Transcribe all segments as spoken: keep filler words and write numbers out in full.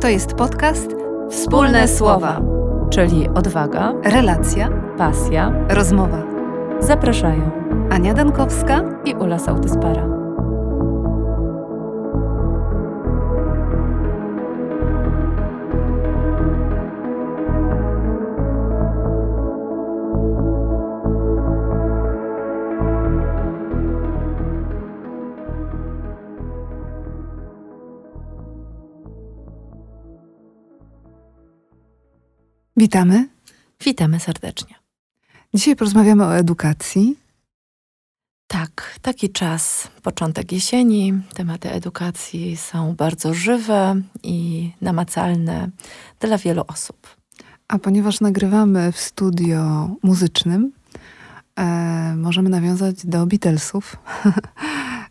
To jest podcast Wspólne Słowa, czyli odwaga, relacja, pasja, rozmowa. Zapraszają Ania Dankowska i Ula Sautyspara. Witamy. Witamy serdecznie. Dzisiaj porozmawiamy o edukacji. Tak, taki czas, początek jesieni. Tematy edukacji są bardzo żywe i namacalne dla wielu osób. A ponieważ nagrywamy w studio muzycznym, e, możemy nawiązać do Beatlesów.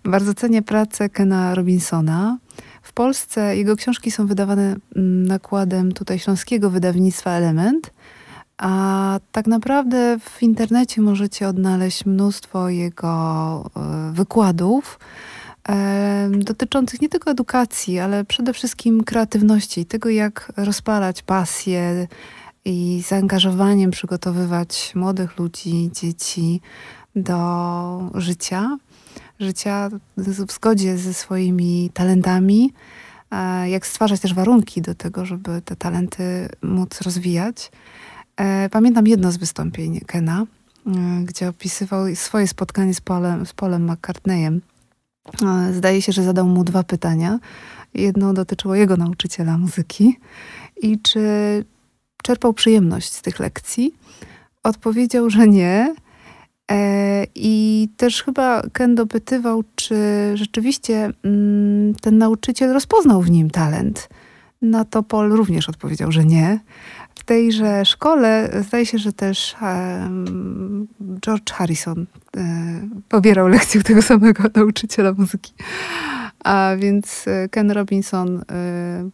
Bardzo cenię pracę Kena Robinsona. W Polsce jego książki są wydawane nakładem tutaj śląskiego wydawnictwa Element, a tak naprawdę w internecie możecie odnaleźć mnóstwo jego wykładów e, dotyczących nie tylko edukacji, ale przede wszystkim kreatywności, tego jak rozpalać pasję i zaangażowaniem przygotowywać młodych ludzi, dzieci do życia. Życia w zgodzie ze swoimi talentami, jak stwarzać też warunki do tego, żeby te talenty móc rozwijać. Pamiętam jedno z wystąpień Kena, gdzie opisywał swoje spotkanie z Paulem, z Paulem McCartneyem. Zdaje się, że zadał mu dwa pytania. Jedno dotyczyło jego nauczyciela muzyki i czy czerpał przyjemność z tych lekcji. Odpowiedział, że nie. I też chyba Ken dopytywał, czy rzeczywiście ten nauczyciel rozpoznał w nim talent. Na to Paul również odpowiedział, że nie. W tejże szkole zdaje się, że też George Harrison pobierał lekcję tego samego nauczyciela muzyki. A więc Ken Robinson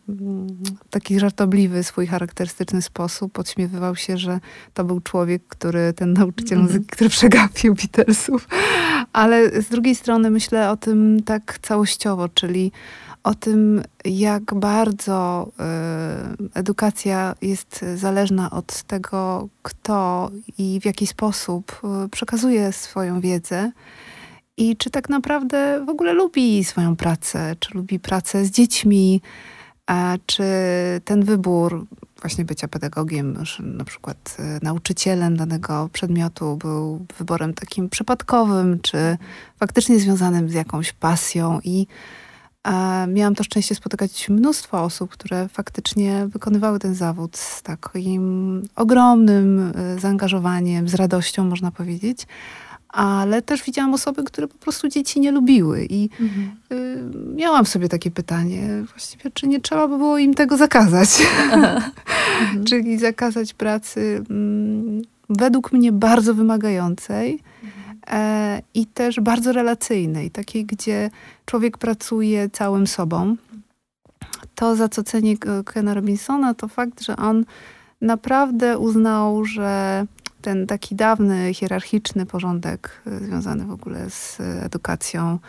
w taki żartobliwy, swój charakterystyczny sposób podśmiewywał się, że to był człowiek, który, ten nauczyciel mm-hmm. muzyki, który przegapił Beatlesów. Ale z drugiej strony myślę o tym tak całościowo, czyli o tym, jak bardzo edukacja jest zależna od tego, kto i w jaki sposób przekazuje swoją wiedzę. I czy tak naprawdę w ogóle lubi swoją pracę, czy lubi pracę z dziećmi, a czy ten wybór właśnie bycia pedagogiem, na przykład nauczycielem danego przedmiotu był wyborem takim przypadkowym, czy faktycznie związanym z jakąś pasją. I a, miałam to szczęście spotykać mnóstwo osób, które faktycznie wykonywały ten zawód z takim ogromnym zaangażowaniem, z radością można powiedzieć. Ale też widziałam osoby, które po prostu dzieci nie lubiły i mhm. y, miałam sobie takie pytanie właściwie, czy nie trzeba by było im tego zakazać. mhm. Czyli zakazać pracy mm, według mnie bardzo wymagającej mhm. e, i też bardzo relacyjnej, takiej, gdzie człowiek pracuje całym sobą. To, za co cenię Kena Robinsona, to fakt, że on naprawdę uznał, że ten taki dawny, hierarchiczny porządek związany w ogóle z edukacją,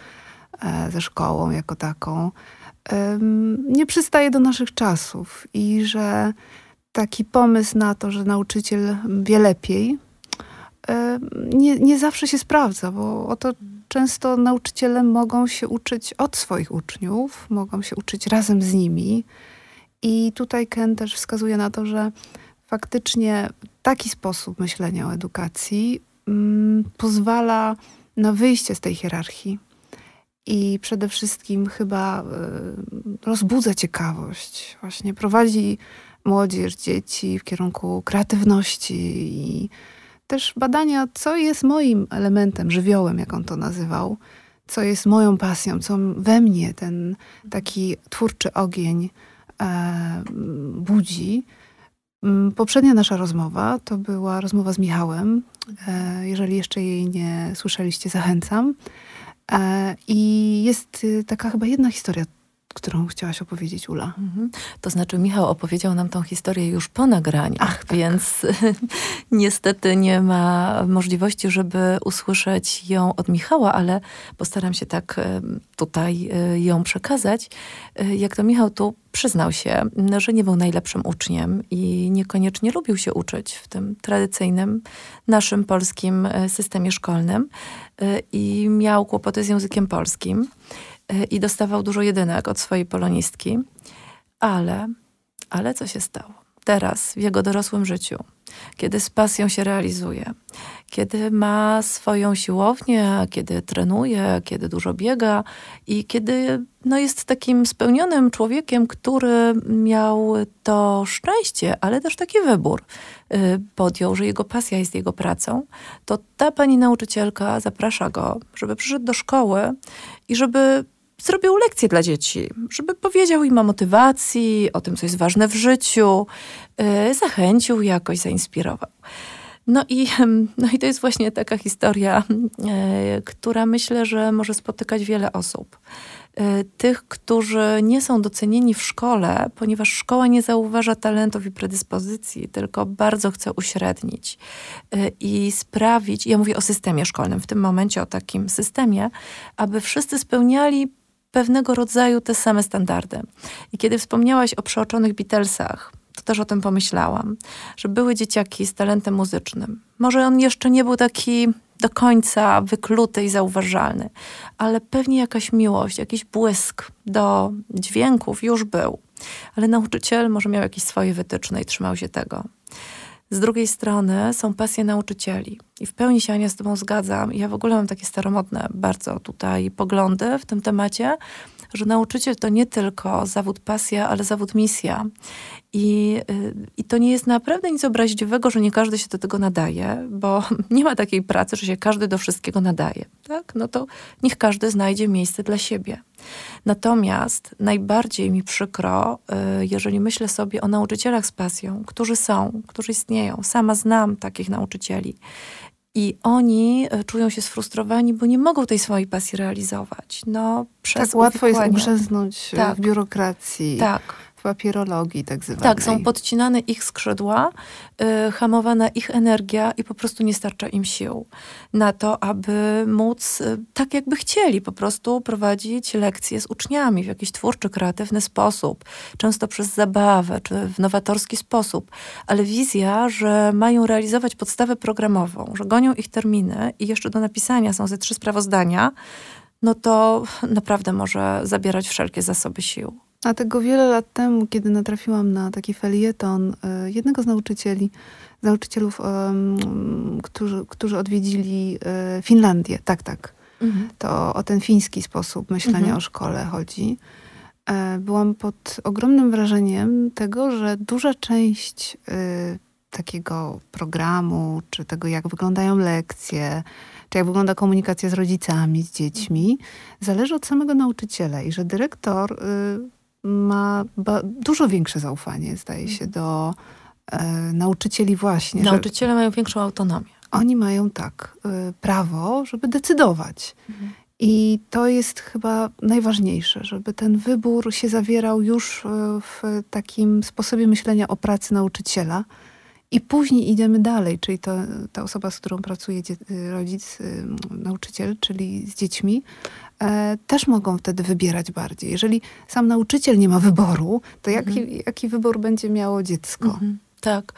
ze szkołą jako taką, nie przystaje do naszych czasów. I że taki pomysł na to, że nauczyciel wie lepiej, nie, nie zawsze się sprawdza, bo oto często nauczyciele mogą się uczyć od swoich uczniów, mogą się uczyć razem z nimi. I tutaj Ken też wskazuje na to, że faktycznie taki sposób myślenia o edukacji mm, pozwala na wyjście z tej hierarchii i przede wszystkim chyba y, rozbudza ciekawość. Właśnie prowadzi młodzież, dzieci w kierunku kreatywności i też badania, co jest moim elementem, żywiołem, jak on to nazywał, co jest moją pasją, co we mnie ten taki twórczy ogień y, budzi. Poprzednia nasza rozmowa to była rozmowa z Michałem. Jeżeli jeszcze jej nie słyszeliście, zachęcam. I jest taka chyba jedna historia, którą chciałaś opowiedzieć, Ula. Mhm. To znaczy Michał opowiedział nam tą historię już po nagraniu, Ach, tak. więc niestety nie ma możliwości, żeby usłyszeć ją od Michała, ale postaram się tak tutaj ją przekazać. Jak to Michał tu przyznał się, że nie był najlepszym uczniem i niekoniecznie lubił się uczyć w tym tradycyjnym naszym polskim systemie szkolnym i miał kłopoty z językiem polskim. I dostawał dużo jedynek od swojej polonistki. Ale, ale co się stało? Teraz, w jego dorosłym życiu, kiedy z pasją się realizuje, kiedy ma swoją siłownię, kiedy trenuje, kiedy dużo biega i kiedy no, jest takim spełnionym człowiekiem, który miał to szczęście, ale też taki wybór podjął, że jego pasja jest jego pracą, to ta pani nauczycielka zaprasza go, żeby przyszedł do szkoły i żeby zrobił lekcje dla dzieci, żeby powiedział im o motywacji, o tym, co jest ważne w życiu, yy, zachęcił jakoś, zainspirował. No i, no i to jest właśnie taka historia, yy, która myślę, że może spotykać wiele osób. Yy, tych, którzy nie są docenieni w szkole, ponieważ szkoła nie zauważa talentów i predyspozycji, tylko bardzo chce uśrednić yy, i sprawić, ja mówię o systemie szkolnym, w tym momencie o takim systemie, aby wszyscy spełniali pewnego rodzaju te same standardy. I kiedy wspomniałaś o przeoczonych Beatlesach, to też o tym pomyślałam, że były dzieciaki z talentem muzycznym. Może on jeszcze nie był taki do końca wykluty i zauważalny, ale pewnie jakaś miłość, jakiś błysk do dźwięków już był. Ale nauczyciel może miał jakieś swoje wytyczne i trzymał się tego. Z drugiej strony są pasje nauczycieli. I w pełni się, Ania, z tobą zgadzam. Ja w ogóle mam takie staromodne bardzo tutaj poglądy w tym temacie, że nauczyciel to nie tylko zawód pasja, ale zawód misja. I, i to nie jest naprawdę nic obraźliwego, że nie każdy się do tego nadaje, bo nie ma takiej pracy, że się każdy do wszystkiego nadaje. Tak? No to niech każdy znajdzie miejsce dla siebie. Natomiast najbardziej mi przykro, jeżeli myślę sobie o nauczycielach z pasją, którzy są, którzy istnieją. Sama znam takich nauczycieli. I oni czują się sfrustrowani, bo nie mogą tej swojej pasji realizować. No, przez tak łatwo jest ugrzęznąć tak. w biurokracji, tak. w papierologii tak zwanej. Tak, są podcinane ich skrzydła, y, hamowana ich energia i po prostu nie starcza im sił na to, aby móc y, tak jakby chcieli po prostu prowadzić lekcje z uczniami w jakiś twórczy, kreatywny sposób. Często przez zabawę, czy w nowatorski sposób. Ale wizja, że mają realizować podstawę programową, że gonią ich terminy i jeszcze do napisania są ze trzy sprawozdania, no to naprawdę może zabierać wszelkie zasoby sił. Dlatego wiele lat temu, kiedy natrafiłam na taki felieton jednego z nauczycieli, z nauczycielów, um, którzy, którzy odwiedzili Finlandię, tak, tak, mhm. to o ten fiński sposób myślenia mhm. o szkole chodzi. Byłam pod ogromnym wrażeniem tego, że duża część y, takiego programu, czy tego, jak wyglądają lekcje, czy jak wygląda komunikacja z rodzicami, z dziećmi, zależy od samego nauczyciela i że dyrektor y, ma ba- dużo większe zaufanie, zdaje się, do y, nauczycieli właśnie. Nauczyciele mają większą autonomię. Oni mają tak y, prawo, żeby decydować. Mhm. I to jest chyba najważniejsze, żeby ten wybór się zawierał już w takim sposobie myślenia o pracy nauczyciela. I później idziemy dalej, czyli to, ta osoba, z którą pracuje dzie- rodzic, nauczyciel, czyli z dziećmi, e, też mogą wtedy wybierać bardziej. Jeżeli sam nauczyciel nie ma wyboru, to jaki, mhm. jaki wybór będzie miało dziecko? Mhm. Tak.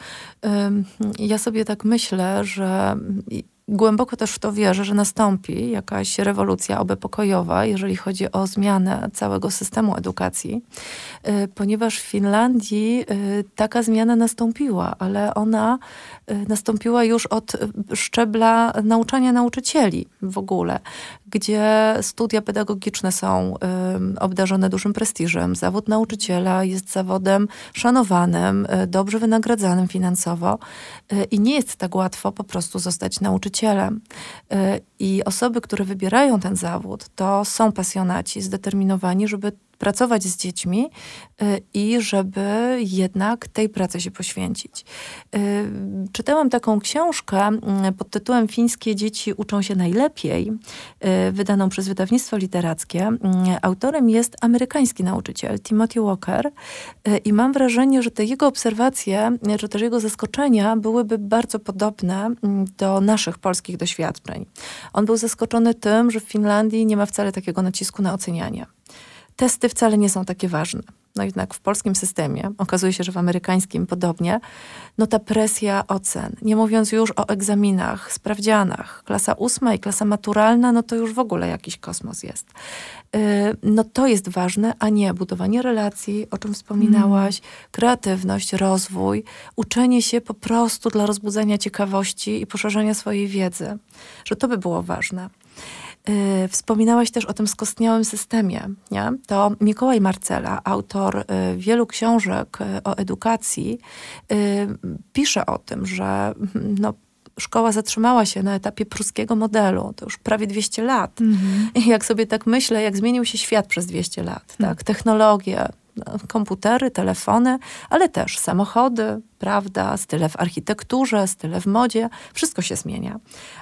Ym, ja sobie tak myślę, że... Głęboko też w to wierzę, że nastąpi jakaś rewolucja obepokojowa, jeżeli chodzi o zmianę całego systemu edukacji, ponieważ w Finlandii taka zmiana nastąpiła, ale ona nastąpiła już od szczebla nauczania nauczycieli w ogóle, gdzie studia pedagogiczne są obdarzone dużym prestiżem. Zawód nauczyciela jest zawodem szanowanym, dobrze wynagradzanym finansowo i nie jest tak łatwo po prostu zostać nauczycielem. I osoby, które wybierają ten zawód, to są pasjonaci, zdeterminowani, żeby pracować z dziećmi i żeby jednak tej pracy się poświęcić. Czytałam taką książkę pod tytułem Fińskie dzieci uczą się najlepiej, wydaną przez Wydawnictwo Literackie. Autorem jest amerykański nauczyciel Timothy Walker i mam wrażenie, że te jego obserwacje, czy też jego zaskoczenia byłyby bardzo podobne do naszych polskich doświadczeń. On był zaskoczony tym, że w Finlandii nie ma wcale takiego nacisku na ocenianie. Testy wcale nie są takie ważne. No jednak w polskim systemie, okazuje się, że w amerykańskim podobnie, no ta presja ocen, nie mówiąc już o egzaminach, sprawdzianach, klasa ósma i klasa maturalna, no to już w ogóle jakiś kosmos jest. Yy, no to jest ważne, a nie budowanie relacji, o czym wspominałaś, mm. kreatywność, rozwój, uczenie się po prostu dla rozbudzania ciekawości i poszerzania swojej wiedzy, że to by było ważne. Wspominałaś też o tym skostniałym systemie, nie? To Mikołaj Marcela, autor wielu książek o edukacji, pisze o tym, że no, szkoła zatrzymała się na etapie pruskiego modelu. To już prawie dwieście lat. Mhm. I jak sobie tak myślę, jak zmienił się świat przez dwieście lat. Mhm. Tak? Technologie, komputery, telefony, ale też samochody, prawda, style w architekturze, style w modzie, wszystko się zmienia.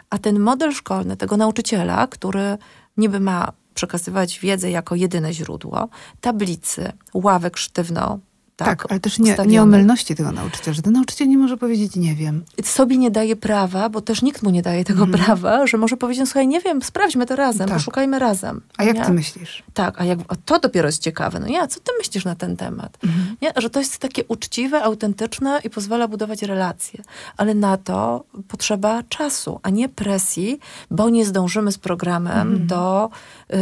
A ten model szkolny tego nauczyciela, który niby ma przekazywać wiedzę jako jedyne źródło, tablicy, ławek sztywno, Tak, tak, ale też nie, nieomylności tego nauczyciela, że ten nauczyciel nie może powiedzieć nie wiem. Sobie nie daje prawa, bo też nikt mu nie daje tego mm. prawa, że może powiedzieć, słuchaj, nie wiem, sprawdźmy to razem, tak. Poszukajmy razem. A jak nie? ty myślisz? Tak, a jak, a to dopiero jest ciekawe. No ja, co ty myślisz na ten temat? Mm. Nie? Że to jest takie uczciwe, autentyczne i pozwala budować relacje. Ale na to potrzeba czasu, a nie presji, bo nie zdążymy z programem mm. do y,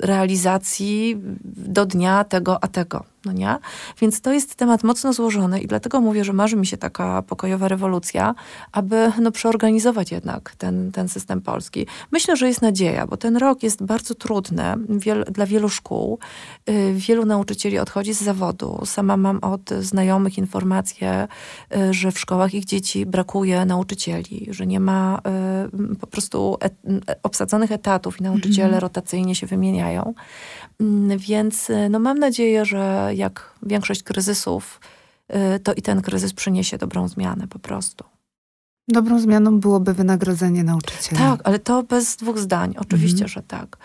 realizacji do dnia tego, a tego. No nie? Więc to jest temat mocno złożony i dlatego mówię, że marzy mi się taka pokojowa rewolucja, aby no, przeorganizować jednak ten, ten system polski. Myślę, że jest nadzieja, bo ten rok jest bardzo trudny wiel- dla wielu szkół. Yy, wielu nauczycieli odchodzi z zawodu. Sama mam od znajomych informację, yy, że w szkołach ich dzieci brakuje nauczycieli, że nie ma yy, po prostu et- obsadzonych etatów i nauczyciele mm-hmm. rotacyjnie się wymieniają. Yy, więc yy, no, mam nadzieję, że jak większość kryzysów, to i ten kryzys przyniesie dobrą zmianę po prostu. Dobrą zmianą byłoby wynagrodzenie nauczycieli. Tak, ale to bez dwóch zdań. Oczywiście, mhm. że tak.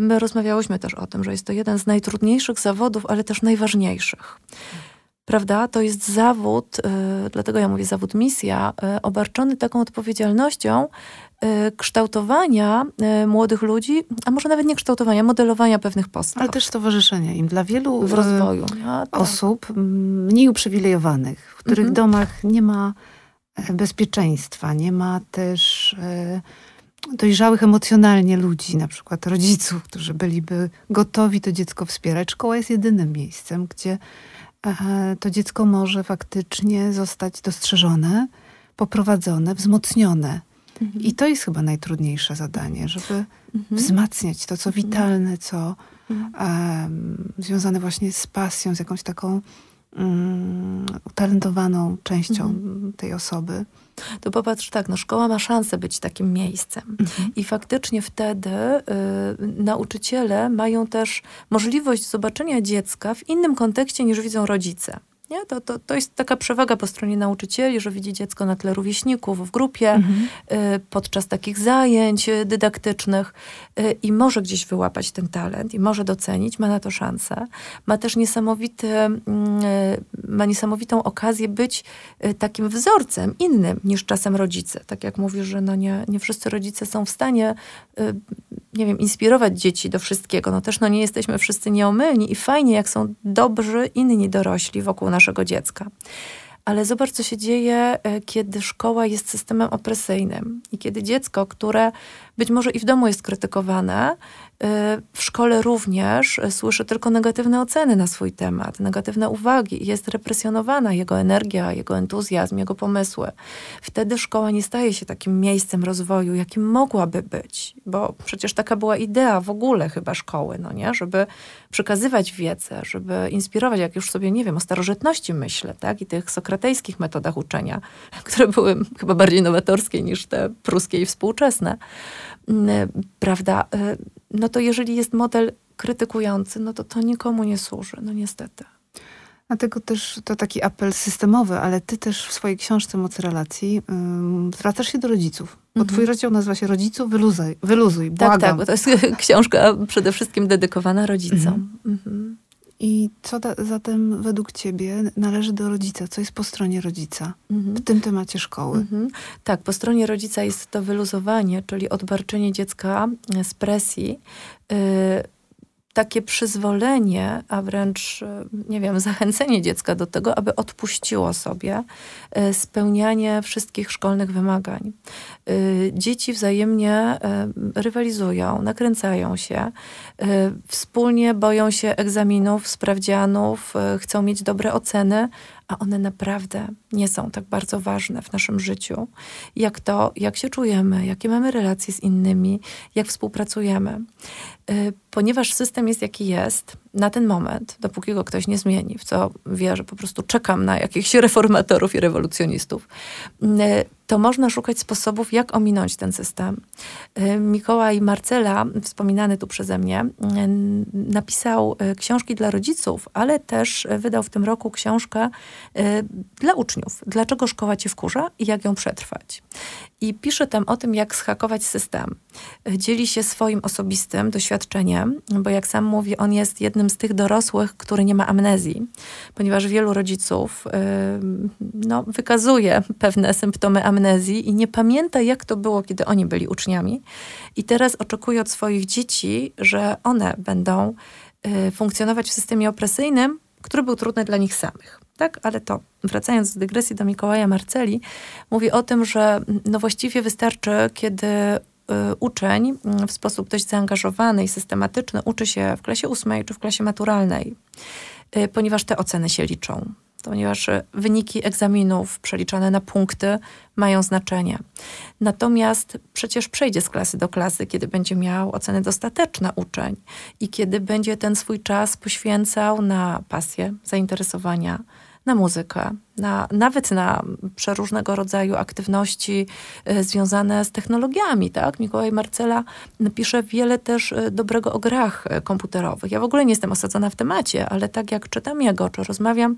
My rozmawiałyśmy też o tym, że jest to jeden z najtrudniejszych zawodów, ale też najważniejszych. Prawda? To jest zawód, dlatego ja mówię zawód misja, obarczony taką odpowiedzialnością kształtowania młodych ludzi, a może nawet nie kształtowania, modelowania pewnych postaw. Ale też towarzyszenia im. Dla wielu w rozwoju. A, tak. osób mniej uprzywilejowanych, w których mhm. domach nie ma bezpieczeństwa, nie ma też dojrzałych emocjonalnie ludzi, na przykład rodziców, którzy byliby gotowi to dziecko wspierać. Szkoła jest jedynym miejscem, gdzie to dziecko może faktycznie zostać dostrzeżone, poprowadzone, wzmocnione. Mhm. I to jest chyba najtrudniejsze zadanie, żeby mhm. wzmacniać to, co witalne, co um, związane właśnie z pasją, z jakąś taką um, utalentowaną częścią mhm. tej osoby. To popatrz tak, no szkoła ma szansę być takim miejscem. Mhm. I faktycznie wtedy y, nauczyciele mają też możliwość zobaczenia dziecka w innym kontekście niż widzą rodzice. Nie? To, to, to jest taka przewaga po stronie nauczycieli, że widzi dziecko na tle rówieśników w grupie, mhm. y, podczas takich zajęć dydaktycznych y, i może gdzieś wyłapać ten talent i może docenić, ma na to szansę. Ma też niesamowity, y, ma niesamowitą okazję być y, takim wzorcem innym niż czasem rodzice. Tak jak mówisz, że no nie, nie wszyscy rodzice są w stanie y, nie wiem, inspirować dzieci do wszystkiego. No też no nie jesteśmy wszyscy nieomylni i fajnie, jak są dobrzy inni dorośli wokół naszego naszego dziecka. Ale zobacz, co się dzieje, kiedy szkoła jest systemem opresyjnym i kiedy dziecko, które być może i w domu jest krytykowane, w szkole również słyszy tylko negatywne oceny na swój temat, negatywne uwagi. Jest represjonowana jego energia, jego entuzjazm, jego pomysły. Wtedy szkoła nie staje się takim miejscem rozwoju, jakim mogłaby być. Bo przecież taka była idea w ogóle chyba szkoły, no nie? Żeby przekazywać wiedzę, żeby inspirować, jak już sobie, nie wiem, o starożytności myślę, tak? I tych sokratejskich metodach uczenia, które były chyba bardziej nowatorskie niż te pruskie i współczesne. Prawda? No to jeżeli jest model krytykujący, no to to nikomu nie służy, no niestety. Dlatego też to taki apel systemowy, ale ty też w swojej książce Moc relacji um, zwracasz się do rodziców. Bo mhm. twój rozdział nazywa się Rodzicu, wyluzuj, wyluzuj błagam. Tak, tak, bo to jest książka przede wszystkim dedykowana rodzicom. Mhm. Mhm. I co da, zatem według ciebie należy do rodzica? Co jest po stronie rodzica mhm. w tym temacie szkoły? Mhm. Tak, po stronie rodzica jest to wyluzowanie, czyli odbarczenie dziecka z presji, yy, takie przyzwolenie, a wręcz, nie wiem, zachęcenie dziecka do tego, aby odpuściło sobie spełnianie wszystkich szkolnych wymagań. Dzieci wzajemnie rywalizują, nakręcają się, wspólnie boją się egzaminów, sprawdzianów, chcą mieć dobre oceny, a one naprawdę nie są tak bardzo ważne w naszym życiu, jak to, jak się czujemy, jakie mamy relacje z innymi, jak współpracujemy. Ponieważ system jest jaki jest, na ten moment, dopóki go ktoś nie zmieni, w co wierzę, po prostu czekam na jakichś reformatorów i rewolucjonistów, to można szukać sposobów, jak ominąć ten system. Mikołaj Marcela, wspominany tu przeze mnie, napisał książki dla rodziców, ale też wydał w tym roku książkę dla uczniów. Dlaczego szkoła cię wkurza i jak ją przetrwać? I pisze tam o tym, jak zhakować system. Dzieli się swoim osobistym doświadczeniem, bo jak sam mówi, on jest jednym z tych dorosłych, który nie ma amnezji, ponieważ wielu rodziców yy, no, wykazuje pewne symptomy amnezji i nie pamięta, jak to było, kiedy oni byli uczniami. I teraz oczekuje od swoich dzieci, że one będą yy, funkcjonować w systemie opresyjnym, który był trudny dla nich samych. Tak? Ale to, wracając z dygresji do Mikołaja Marceli, mówi o tym, że no właściwie wystarczy, kiedy uczeń w sposób dość zaangażowany i systematyczny uczy się w klasie ósmej czy w klasie maturalnej, ponieważ te oceny się liczą, ponieważ wyniki egzaminów przeliczane na punkty mają znaczenie. Natomiast przecież przejdzie z klasy do klasy, kiedy będzie miał oceny dostateczne uczeń i kiedy będzie ten swój czas poświęcał na pasję, zainteresowania, na muzykę, na, nawet na przeróżnego rodzaju aktywności związane z technologiami, tak? Mikołaj Marcela pisze wiele też dobrego o grach komputerowych. Ja w ogóle nie jestem osadzona w temacie, ale tak jak czytam jego, czy rozmawiam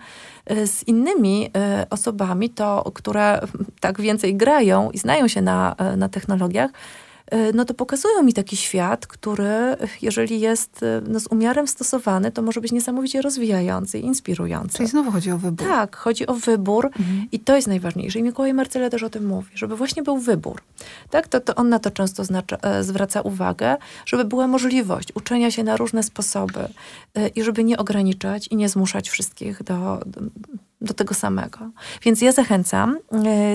z innymi osobami, to, które tak więcej grają i znają się na, na technologiach, no to pokazują mi taki świat, który, jeżeli jest no, z umiarem stosowany, to może być niesamowicie rozwijający i inspirujący. Czyli znowu chodzi o wybór. Tak, chodzi o wybór mhm. i to jest najważniejsze. I Mikołaj Marcela też o tym mówi, żeby właśnie był wybór. Tak, to, to on na to często znacza, zwraca uwagę, żeby była możliwość uczenia się na różne sposoby i żeby nie ograniczać i nie zmuszać wszystkich do... do do tego samego. Więc ja zachęcam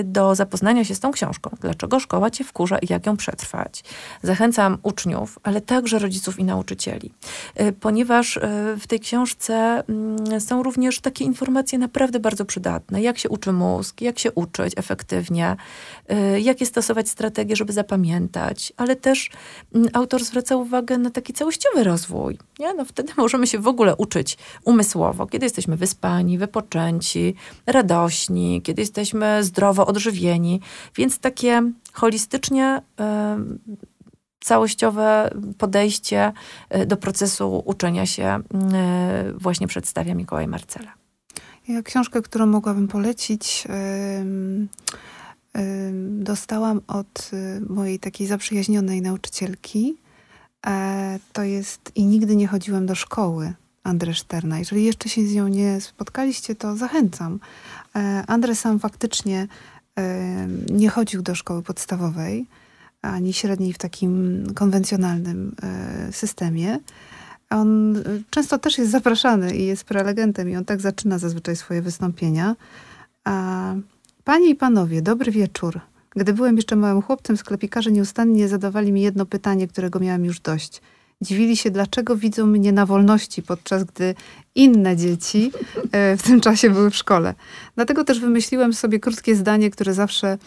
do zapoznania się z tą książką. Dlaczego szkoła cię wkurza i jak ją przetrwać? Zachęcam uczniów, ale także rodziców i nauczycieli. Ponieważ w tej książce są również takie informacje naprawdę bardzo przydatne. Jak się uczy mózg, jak się uczyć efektywnie, jakie stosować strategie, żeby zapamiętać. Ale też autor zwraca uwagę na taki całościowy rozwój. Nie? No wtedy możemy się w ogóle uczyć umysłowo, kiedy jesteśmy wyspani, wypoczęci, radośni, kiedy jesteśmy zdrowo odżywieni, więc takie holistycznie y, całościowe podejście do procesu uczenia się y, właśnie przedstawia Mikołaj Marcela. Ja książkę, którą mogłabym polecić, y, y, dostałam od mojej takiej zaprzyjaźnionej nauczycielki. E, to jest I nigdy nie chodziłem do szkoły. André Sterna. Jeżeli jeszcze się z nią nie spotkaliście, to zachęcam. André sam faktycznie nie chodził do szkoły podstawowej, ani średniej w takim konwencjonalnym systemie. On często też jest zapraszany i jest prelegentem i on tak zaczyna zazwyczaj swoje wystąpienia. Panie i panowie, dobry wieczór. Gdy byłem jeszcze małym chłopcem, sklepikarze nieustannie zadawali mi jedno pytanie, którego miałem już dość. Dziwili się, dlaczego widzą mnie na wolności, podczas gdy inne dzieci w tym czasie były w szkole. Dlatego też wymyśliłem sobie krótkie zdanie, które zawsze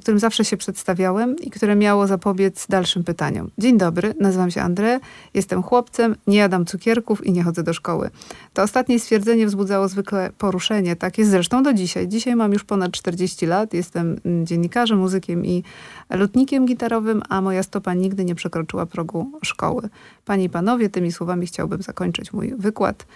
którym zawsze się przedstawiałem i które miało zapobiec dalszym pytaniom. Dzień dobry, nazywam się André, jestem chłopcem, nie jadam cukierków i nie chodzę do szkoły. To ostatnie stwierdzenie wzbudzało zwykle poruszenie, tak jest zresztą do dzisiaj. Dzisiaj mam już ponad czterdzieści lat, jestem dziennikarzem, muzykiem i lutnikiem gitarowym, a moja stopa nigdy nie przekroczyła progu szkoły. Panie i panowie, tymi słowami chciałbym zakończyć mój wykład.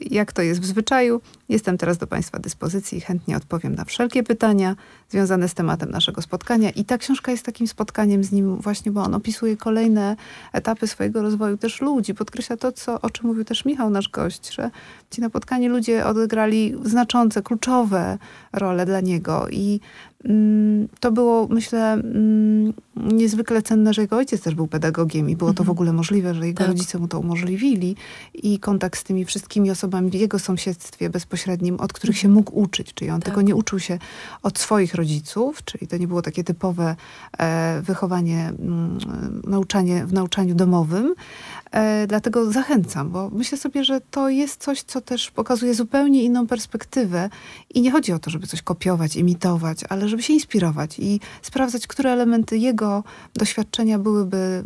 Jak to jest w zwyczaju, jestem teraz do Państwa dyspozycji i chętnie odpowiem na wszelkie pytania związane z tematem naszego spotkania. I ta książka jest takim spotkaniem z nim właśnie, bo on opisuje kolejne etapy swojego rozwoju też ludzi. Podkreśla to, co, o czym mówił też Michał, nasz gość, że ci napotkani ludzie odegrali znaczące, kluczowe role dla niego i to było, myślę, niezwykle cenne, że jego ojciec też był pedagogiem i było to w ogóle możliwe, że jego tak. rodzice mu to umożliwili i kontakt z tymi wszystkimi osobami w jego sąsiedztwie bezpośrednim, od których się mógł uczyć. Czyli on tak. tego nie uczył się od swoich rodziców, czyli to nie było takie typowe wychowanie, nauczanie w nauczaniu domowym. Dlatego zachęcam, bo myślę sobie, że to jest coś, co też pokazuje zupełnie inną perspektywę i nie chodzi o to, żeby coś kopiować, imitować, ale żeby się inspirować i sprawdzać, które elementy jego doświadczenia byłyby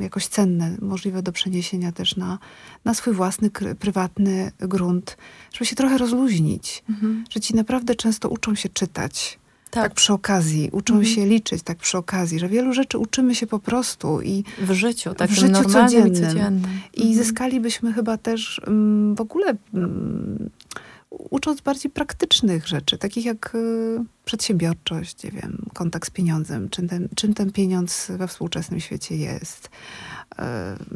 jakoś cenne, możliwe do przeniesienia też na, na swój własny, prywatny grunt, żeby się trochę rozluźnić, mhm. że ci naprawdę często uczą się czytać. Tak. tak przy okazji. Uczą mhm. się liczyć tak przy okazji, że wielu rzeczy uczymy się po prostu. I w życiu, tak w życiu normalnym codziennym. I, codziennym. I mhm. zyskalibyśmy chyba też mm, w ogóle mm, ucząc bardziej praktycznych rzeczy, takich jak y, przedsiębiorczość, nie wiem, kontakt z pieniądzem, czym ten, czym ten pieniądz we współczesnym świecie jest, y,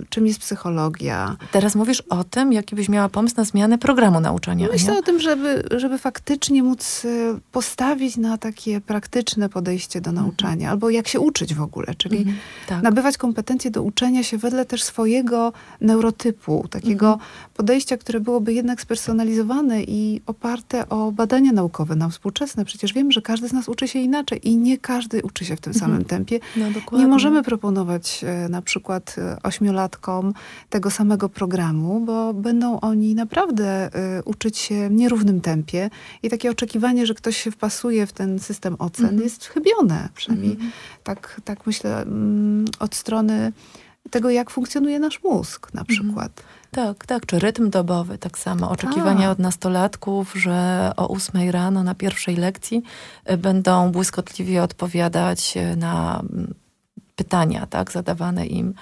czym jest psychologia. Teraz mówisz o tym, jaki byś miała pomysł na zmianę programu nauczania. Myślę nie? o tym, żeby, żeby faktycznie móc postawić na takie praktyczne podejście do nauczania, mhm. albo jak się uczyć w ogóle, czyli mhm, tak. nabywać kompetencje do uczenia się wedle też swojego neurotypu, takiego mhm. podejścia, które byłoby jednak spersonalizowane i I oparte o badania naukowe, na współczesne. Przecież wiemy, że każdy z nas uczy się inaczej i nie każdy uczy się w tym samym tempie. No, dokładnie. Nie możemy proponować na przykład ośmiolatkom tego samego programu, bo będą oni naprawdę uczyć się w nierównym tempie i takie oczekiwanie, że ktoś się wpasuje w ten system ocen mhm. jest chybione. Przynajmniej mhm. tak, tak myślę od strony tego, jak funkcjonuje nasz mózg na przykład. Mhm. Tak, tak. Czy rytm dobowy, tak samo. Oczekiwania A. od nastolatków, że o ósmej rano na pierwszej lekcji będą błyskotliwie odpowiadać na pytania, tak, zadawane im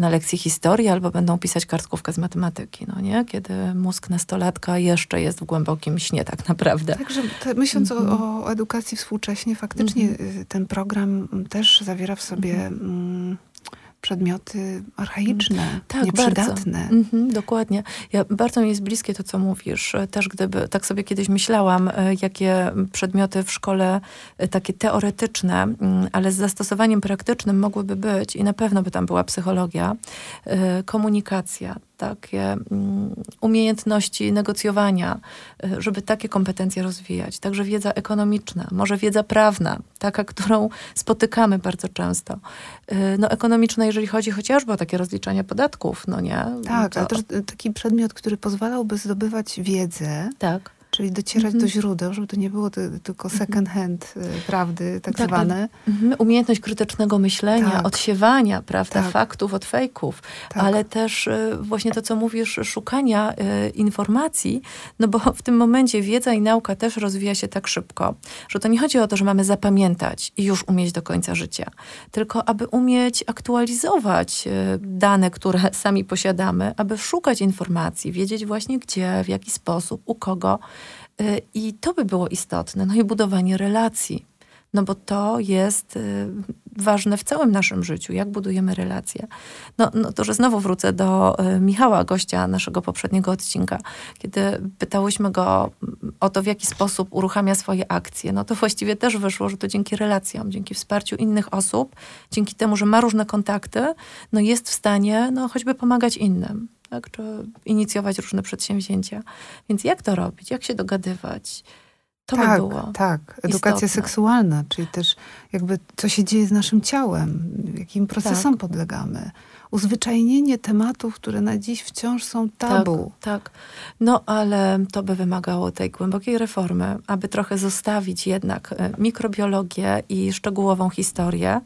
na lekcji historii, albo będą pisać kartkówkę z matematyki, no nie? Kiedy mózg nastolatka jeszcze jest w głębokim śnie tak naprawdę. Także te, myśląc mm-hmm. o, o edukacji współcześnie, faktycznie mm-hmm. ten program też zawiera w sobie... Mm, przedmioty archaiczne, tak, nieprzydatne. Mhm, dokładnie. Ja, bardzo mi jest bliskie to, co mówisz. Też gdyby, tak sobie kiedyś myślałam, jakie przedmioty w szkole takie teoretyczne, ale z zastosowaniem praktycznym mogłyby być i na pewno by tam była psychologia, komunikacja, takie umiejętności negocjowania, żeby takie kompetencje rozwijać. Także wiedza ekonomiczna, może wiedza prawna, taka, którą spotykamy bardzo często. No ekonomiczna, jeżeli chodzi chociażby o takie rozliczanie podatków, no nie? Tak, to... ale też taki przedmiot, który pozwalałby zdobywać wiedzę. Tak. Czyli docierać mm-hmm. do źródeł, żeby to nie było ty- tylko second hand mm-hmm. prawdy tak, tak zwane. Tak. Umiejętność krytycznego myślenia, tak. odsiewania prawda, tak. faktów od fejków, tak. ale też y, właśnie to, co mówisz, szukania y, informacji, no bo w tym momencie wiedza i nauka też rozwija się tak szybko, że to nie chodzi o to, że mamy zapamiętać i już umieć do końca życia, tylko aby umieć aktualizować y, dane, które sami posiadamy, aby szukać informacji, wiedzieć właśnie gdzie, w jaki sposób, u kogo. I to by było istotne. No i budowanie relacji. No bo to jest ważne w całym naszym życiu. Jak budujemy relacje? No, no to, że znowu wrócę do Michała, gościa naszego poprzedniego odcinka. Kiedy pytałyśmy go o to, w jaki sposób uruchamia swoje akcje, no to właściwie też wyszło, że to dzięki relacjom, dzięki wsparciu innych osób, dzięki temu, że ma różne kontakty, no jest w stanie no, choćby pomagać innym. Tak, czy inicjować różne przedsięwzięcia. Więc jak to robić? Jak się dogadywać? To tak, by było tak, edukacja istotne. Seksualna, czyli też jakby co się dzieje z naszym ciałem, jakim procesom tak. podlegamy. Uzwyczajnienie tematów, które na dziś wciąż są tabu. Tak, tak. No ale to by wymagało tej głębokiej reformy, aby trochę zostawić jednak mikrobiologię i szczegółową historię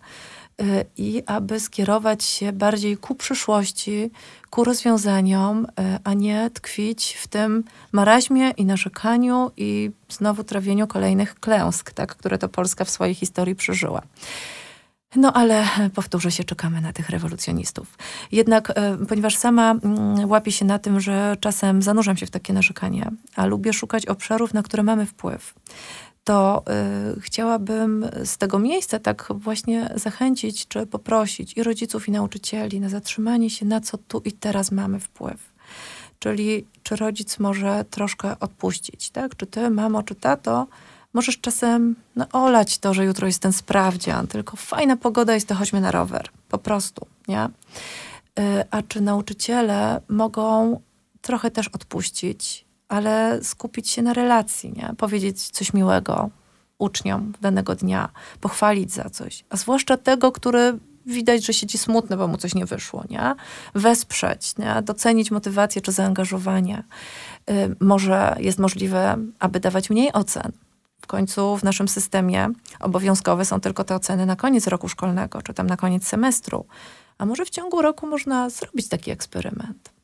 i aby skierować się bardziej ku przyszłości, ku rozwiązaniom, a nie tkwić w tym maraźmie i narzekaniu i znowu trawieniu kolejnych klęsk, tak, które to Polska w swojej historii przeżyła. No ale powtórzę się, czekamy na tych rewolucjonistów. Jednak, ponieważ sama łapię się na tym, że czasem zanurzam się w takie narzekanie, a lubię szukać obszarów, na które mamy wpływ, to y, chciałabym z tego miejsca tak właśnie zachęcić czy poprosić i rodziców, i nauczycieli na zatrzymanie się, na co tu i teraz mamy wpływ. Czyli czy rodzic może troszkę odpuścić, tak? Czy ty, mamo, czy tato, możesz czasem no, olać to, że jutro jest ten sprawdzian, tylko fajna pogoda jest, to chodźmy na rower. Po prostu, nie? Y, a czy nauczyciele mogą trochę też odpuścić, ale skupić się na relacji, nie? Powiedzieć coś miłego uczniom danego dnia, pochwalić za coś, a zwłaszcza tego, który widać, że siedzi smutny, bo mu coś nie wyszło, nie? Wesprzeć, nie? Docenić motywację czy zaangażowanie. Yy, może jest możliwe, aby dawać mniej ocen. W końcu w naszym systemie obowiązkowe są tylko te oceny na koniec roku szkolnego, czy tam na koniec semestru. A może w ciągu roku można zrobić taki eksperyment.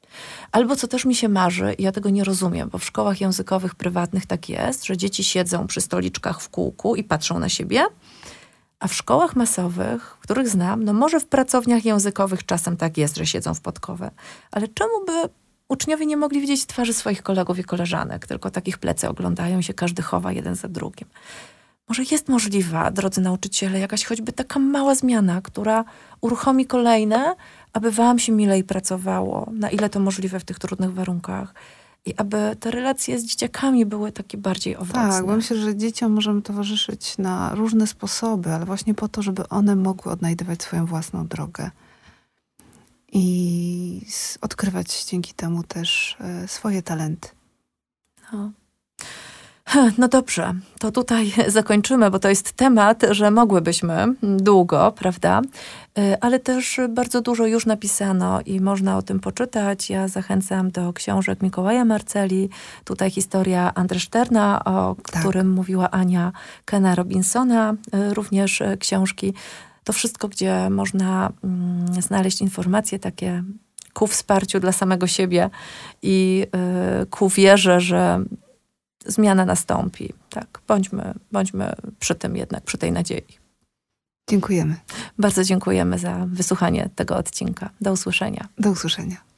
Albo co też mi się marzy, ja tego nie rozumiem, bo w szkołach językowych prywatnych tak jest, że dzieci siedzą przy stoliczkach w kółku i patrzą na siebie, a w szkołach masowych, których znam, no może w pracowniach językowych czasem tak jest, że siedzą w podkowę, ale czemu by uczniowie nie mogli widzieć twarzy swoich kolegów i koleżanek, tylko takich plecy oglądają się, każdy chowa jeden za drugim. Może jest możliwa, drodzy nauczyciele, jakaś choćby taka mała zmiana, która uruchomi kolejne, aby wam się milej pracowało, na ile to możliwe w tych trudnych warunkach i aby te relacje z dzieciakami były takie bardziej owocne. Tak, bo myślę, że dzieciom możemy towarzyszyć na różne sposoby, ale właśnie po to, żeby one mogły odnajdywać swoją własną drogę i odkrywać dzięki temu też swoje talenty. No. No dobrze, to tutaj zakończymy, bo to jest temat, że mogłybyśmy długo, prawda? Ale też bardzo dużo już napisano i można o tym poczytać. Ja zachęcam do książek Mikołaja Marceli. Tutaj historia André Sterna, o tak. którym mówiła Ania, Kena Robinsona, również książki. To wszystko, gdzie można mm, znaleźć informacje takie ku wsparciu dla samego siebie i yy, ku wierze, że zmiana nastąpi. Tak, bądźmy, bądźmy przy tym jednak, przy tej nadziei. Dziękujemy. Bardzo dziękujemy za wysłuchanie tego odcinka. Do usłyszenia. Do usłyszenia.